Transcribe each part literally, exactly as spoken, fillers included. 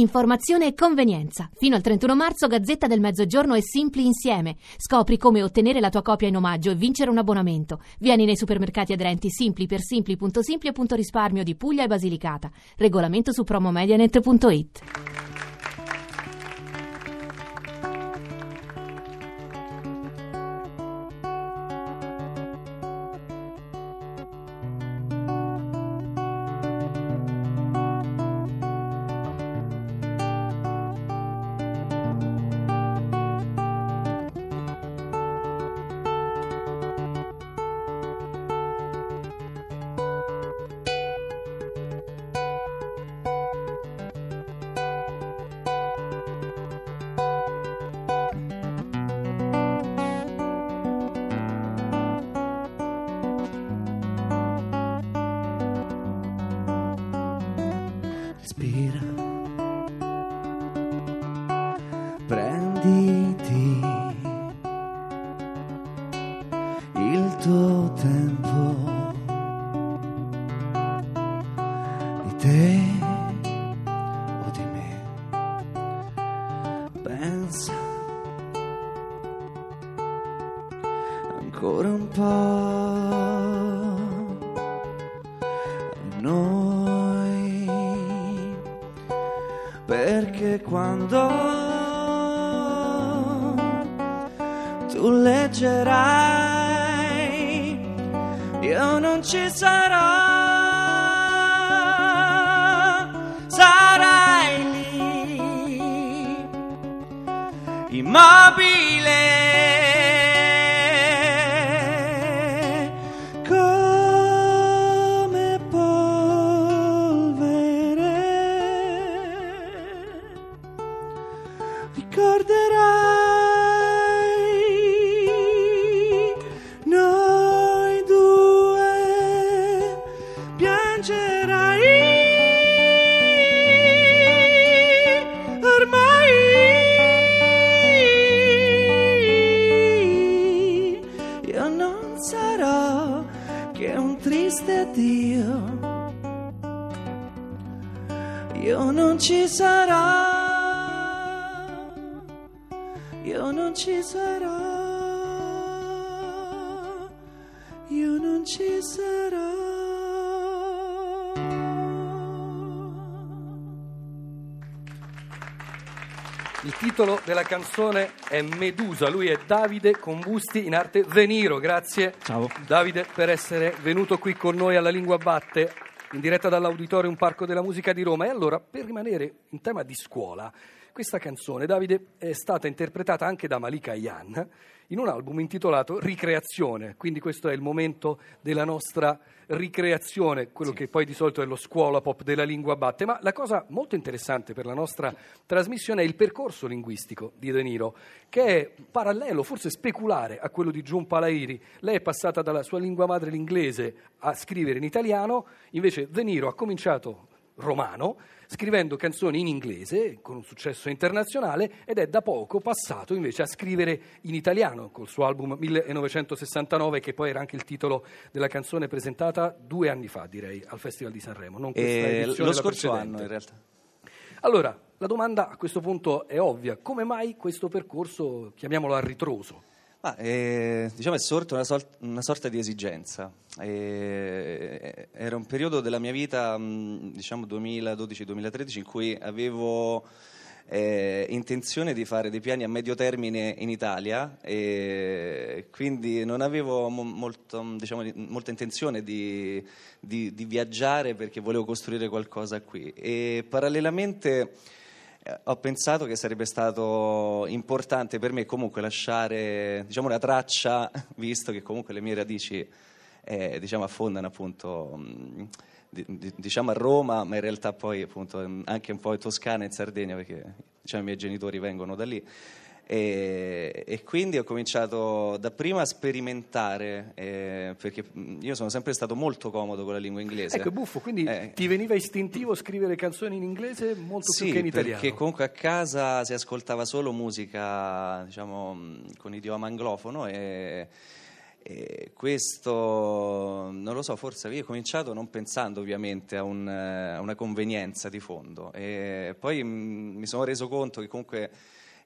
Informazione e convenienza. Fino al trentuno marzo Gazzetta del Mezzogiorno e Simpli insieme. Scopri come ottenere la tua copia in omaggio e vincere un abbonamento. Vieni nei supermercati aderenti Simpli per simpli punto simpli punto risparmio di Puglia e Basilicata. Regolamento su promomedianet punto it. Respira, prenditi il tuo tempo di te o di me, pensa ancora un po' a noi. Perché quando tu leggerai, io non ci sarò, sarai lì, immobile, come ricorderai noi due, piangerai ormai. Io non sarò che un triste addio, io non ci sarò, io non ci sarò, io non ci sarò. Il titolo della canzone è Medusa, lui è Davide Combusti, in arte The Niro. Grazie, ciao Davide, per essere venuto qui con noi alla Lingua Batte, in diretta dall'Auditorium Parco della Musica di Roma. E allora, per rimanere in tema di scuola, questa canzone, Davide, è stata interpretata anche da Malika Ayane in un album intitolato Ricreazione, quindi questo è il momento della nostra ricreazione, quello sì, che poi di solito è lo ScuolaPop della Lingua Batte. Ma la cosa molto interessante per la nostra trasmissione è il percorso linguistico di De Niro, che è parallelo, forse speculare, a quello di John Palairi. Lei è passata dalla sua lingua madre, l'inglese, a scrivere in italiano, invece De Niro ha cominciato romano, scrivendo canzoni in inglese con un successo internazionale, ed è da poco passato invece a scrivere in italiano col suo album millenovecentosessantanove, che poi era anche il titolo della canzone presentata due anni fa, direi, al Festival di Sanremo, non questa eh, edizione, lo scorso anno in realtà. Allora, la domanda a questo punto è ovvia: come mai questo percorso, chiamiamolo a ritroso? Ma eh, diciamo è sorta una, sol- una sorta di esigenza. Eh, era un periodo della mia vita, mh, diciamo duemiladodici duemilatredici, in cui avevo eh, intenzione di fare dei piani a medio termine in Italia, e quindi non avevo mo- molto, diciamo, molta intenzione di, di, di viaggiare, perché volevo costruire qualcosa qui. E parallelamente ho pensato che sarebbe stato importante per me comunque lasciare, diciamo, una traccia, visto che comunque le mie radici eh, diciamo affondano appunto mh, di, di, diciamo a Roma, ma in realtà poi appunto anche un po' in Toscana e in Sardegna, perché diciamo i miei genitori vengono da lì. E, e quindi ho cominciato dapprima a sperimentare, eh, perché io sono sempre stato molto comodo con la lingua inglese. Ecco, buffo, quindi eh. ti veniva istintivo scrivere canzoni in inglese molto sì, più che in italiano? Sì, perché comunque a casa si ascoltava solo musica, diciamo, con idioma anglofono, e E questo non lo so, forse io ho cominciato non pensando ovviamente a, un, a una convenienza di fondo, e poi mh, mi sono reso conto che comunque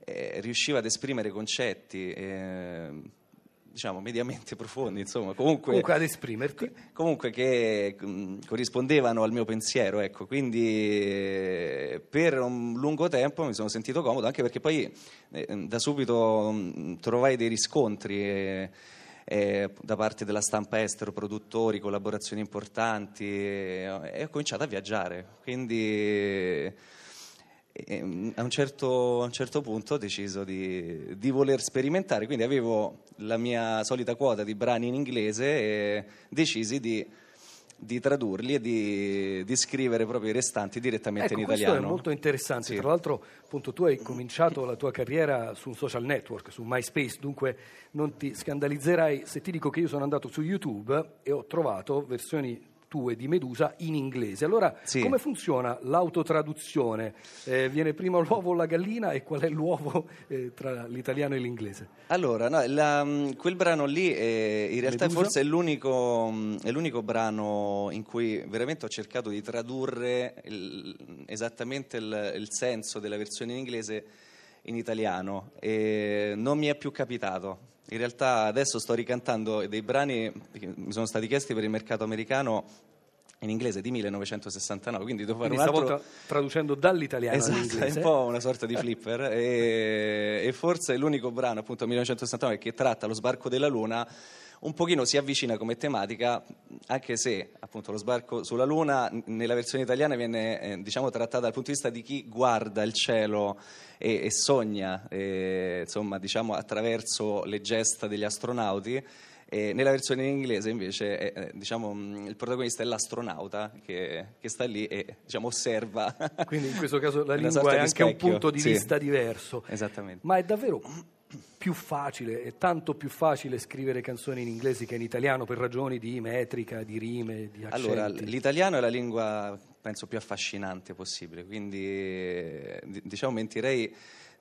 eh, riuscivo ad esprimere concetti eh, diciamo mediamente profondi, insomma, comunque, comunque ad esprimerti, comunque che mh, corrispondevano al mio pensiero, ecco. Quindi per un lungo tempo mi sono sentito comodo, anche perché poi eh, da subito mh, trovai dei riscontri eh, Eh, da parte della stampa estero, produttori, collaborazioni importanti, eh, e ho cominciato a viaggiare. Quindi eh, eh, a, un certo, a un certo punto ho deciso di, di voler sperimentare, quindi avevo la mia solita quota di brani in inglese e decisi di, di tradurli e di, di scrivere proprio i restanti direttamente, ecco, in italiano. Questo è molto interessante, sì. Tra l'altro appunto tu hai cominciato la tua carriera su un social network, su MySpace, dunque non ti scandalizzerai se ti dico che io sono andato su YouTube e ho trovato versioni tue di Medusa in inglese. Allora, sì, come funziona l'autotraduzione? Eh, viene prima l'uovo o la gallina, e qual è l'uovo eh, tra l'italiano e l'inglese? Allora, no, la, quel brano lì è, in realtà Medusa? forse è l'unico, è l'unico brano in cui veramente ho cercato di tradurre il, esattamente il, il senso della versione in inglese in italiano, e non mi è più capitato. In realtà adesso sto ricantando dei brani che mi sono stati chiesti per il mercato americano in inglese di millenovecentosessantanove, quindi devo fare quindi un altro... traducendo dall'italiano, esatto, all'inglese. Esatto, è un po' una sorta di flipper. e, e forse è l'unico brano, appunto, millenovecentosessantanove, che tratta lo sbarco della Luna, un pochino si avvicina come tematica, anche se appunto lo sbarco sulla Luna nella versione italiana viene eh, diciamo trattata dal punto di vista di chi guarda il cielo e, e sogna, e, insomma, diciamo attraverso le gesta degli astronauti. E nella versione in inglese invece eh, diciamo, il protagonista è l'astronauta che, che sta lì e, diciamo, osserva. Quindi in questo caso la lingua è anche specchio, un punto di sì, vista diverso. Esattamente. Ma è davvero più facile, è tanto più facile scrivere canzoni in inglese che in italiano, per ragioni di metrica, di rime, di accenti? Allora, l'italiano è la lingua, penso, più affascinante possibile, quindi diciamo mentirei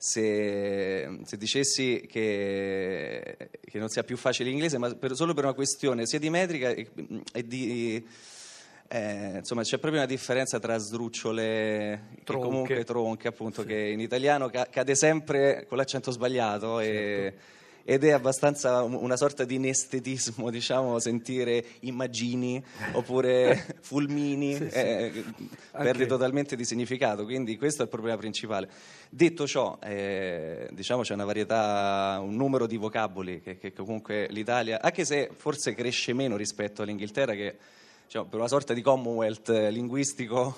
Se, se dicessi che, che non sia più facile l'inglese, ma per, solo per una questione sia di metrica e, e di eh, insomma c'è proprio una differenza tra sdrucciole e comunque tronche, appunto, sì, che in italiano ca- cade sempre con l'accento sbagliato, certo, e, ed è abbastanza una sorta di inestetismo, diciamo, sentire immagini oppure fulmini, sì, sì. Eh, okay, perde totalmente di significato, quindi questo è il problema principale. Detto ciò, eh, diciamo c'è una varietà, un numero di vocaboli che, che comunque l'Italia, anche se forse cresce meno rispetto all'Inghilterra, che, diciamo, per una sorta di Commonwealth linguistico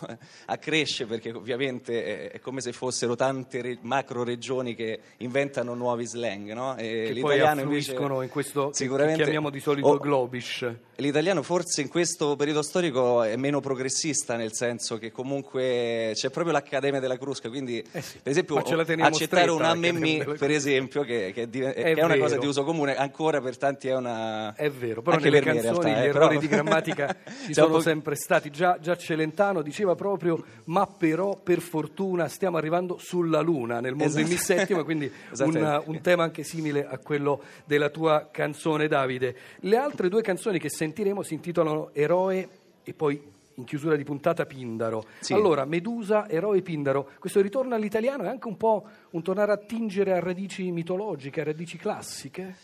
accresce, perché ovviamente è come se fossero tante re- macro regioni che inventano nuovi slang, no? E che poi affluiscono in questo che chiamiamo di solito oh, globish. L'italiano forse in questo periodo storico è meno progressista, nel senso che comunque c'è proprio l'Accademia della Crusca, quindi eh sì, per esempio accettare un amm, per esempio, che, che, div- è, che è una cosa di uso comune, ancora per tanti è una... È vero, però anche nelle per canzoni realtà, gli eh, errori però... di grammatica ci cioè, sono po- sempre stati, già, già Celentano diceva proprio, ma però per fortuna stiamo arrivando sulla Luna nel mondo esatto. diciassettesimo, quindi un, un tema anche simile a quello della tua canzone, Davide. Le altre due canzoni che sentiremo si intitolano Eroe e poi, in chiusura di puntata, Pindaro. Sì. Allora, Medusa, Eroe, Pindaro. Questo ritorno all'italiano è anche un po' un tornare a tingere a radici mitologiche, a radici classiche?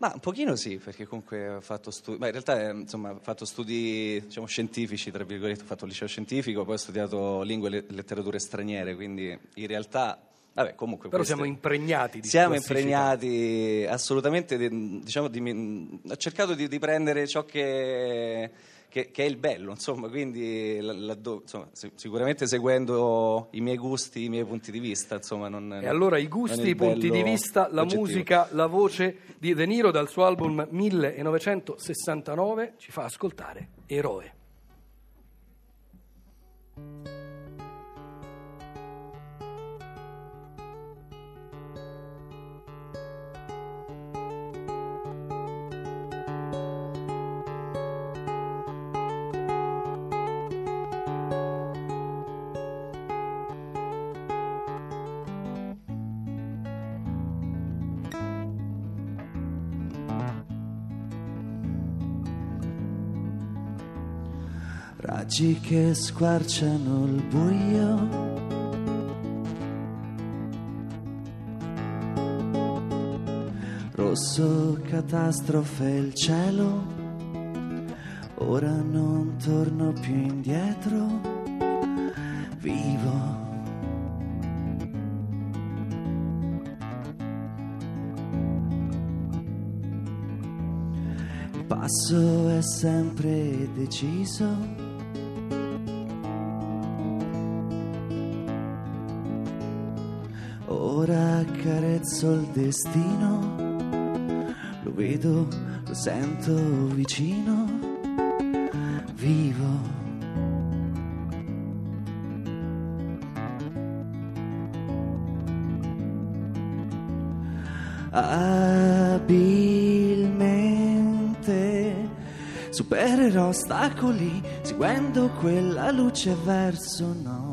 Ma un pochino sì, perché comunque ho fatto studi, ma in realtà insomma ho fatto studi, diciamo, scientifici, tra virgolette, ho fatto il liceo scientifico, poi ho studiato lingue e letterature straniere, quindi in realtà vabbè, comunque però queste... siamo impregnati di siamo impregnati assolutamente di, diciamo di, ho cercato di, di prendere ciò che, che, che è il bello, insomma, quindi la, la, insomma, sicuramente seguendo i miei gusti, i miei punti di vista, insomma, non, e allora i gusti, i punti di vista, la oggettivo. Musica, la voce di De Niro dal suo album millenovecentosessantanove ci fa ascoltare Eroe. Raggi che squarciano il buio. Rosso catastrofe il cielo, ora non torno più indietro, vivo. Il passo è sempre deciso, ora accarezzo il destino. Lo vedo, lo sento vicino, vivo. Abilmente supererò ostacoli, seguendo quella luce verso nord.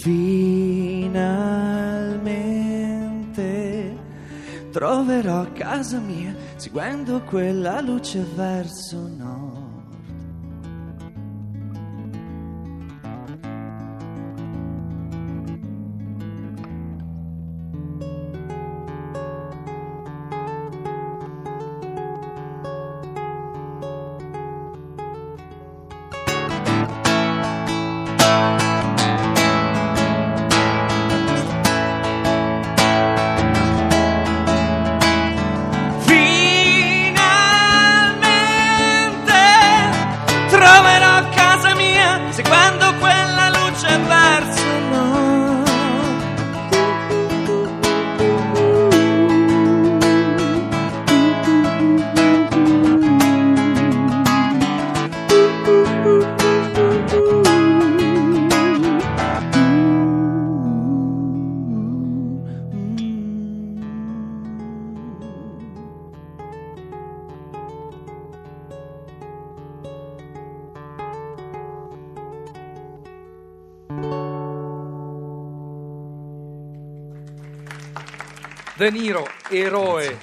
Finalmente troverò casa mia, seguendo quella luce verso nord. De Niro, eroe.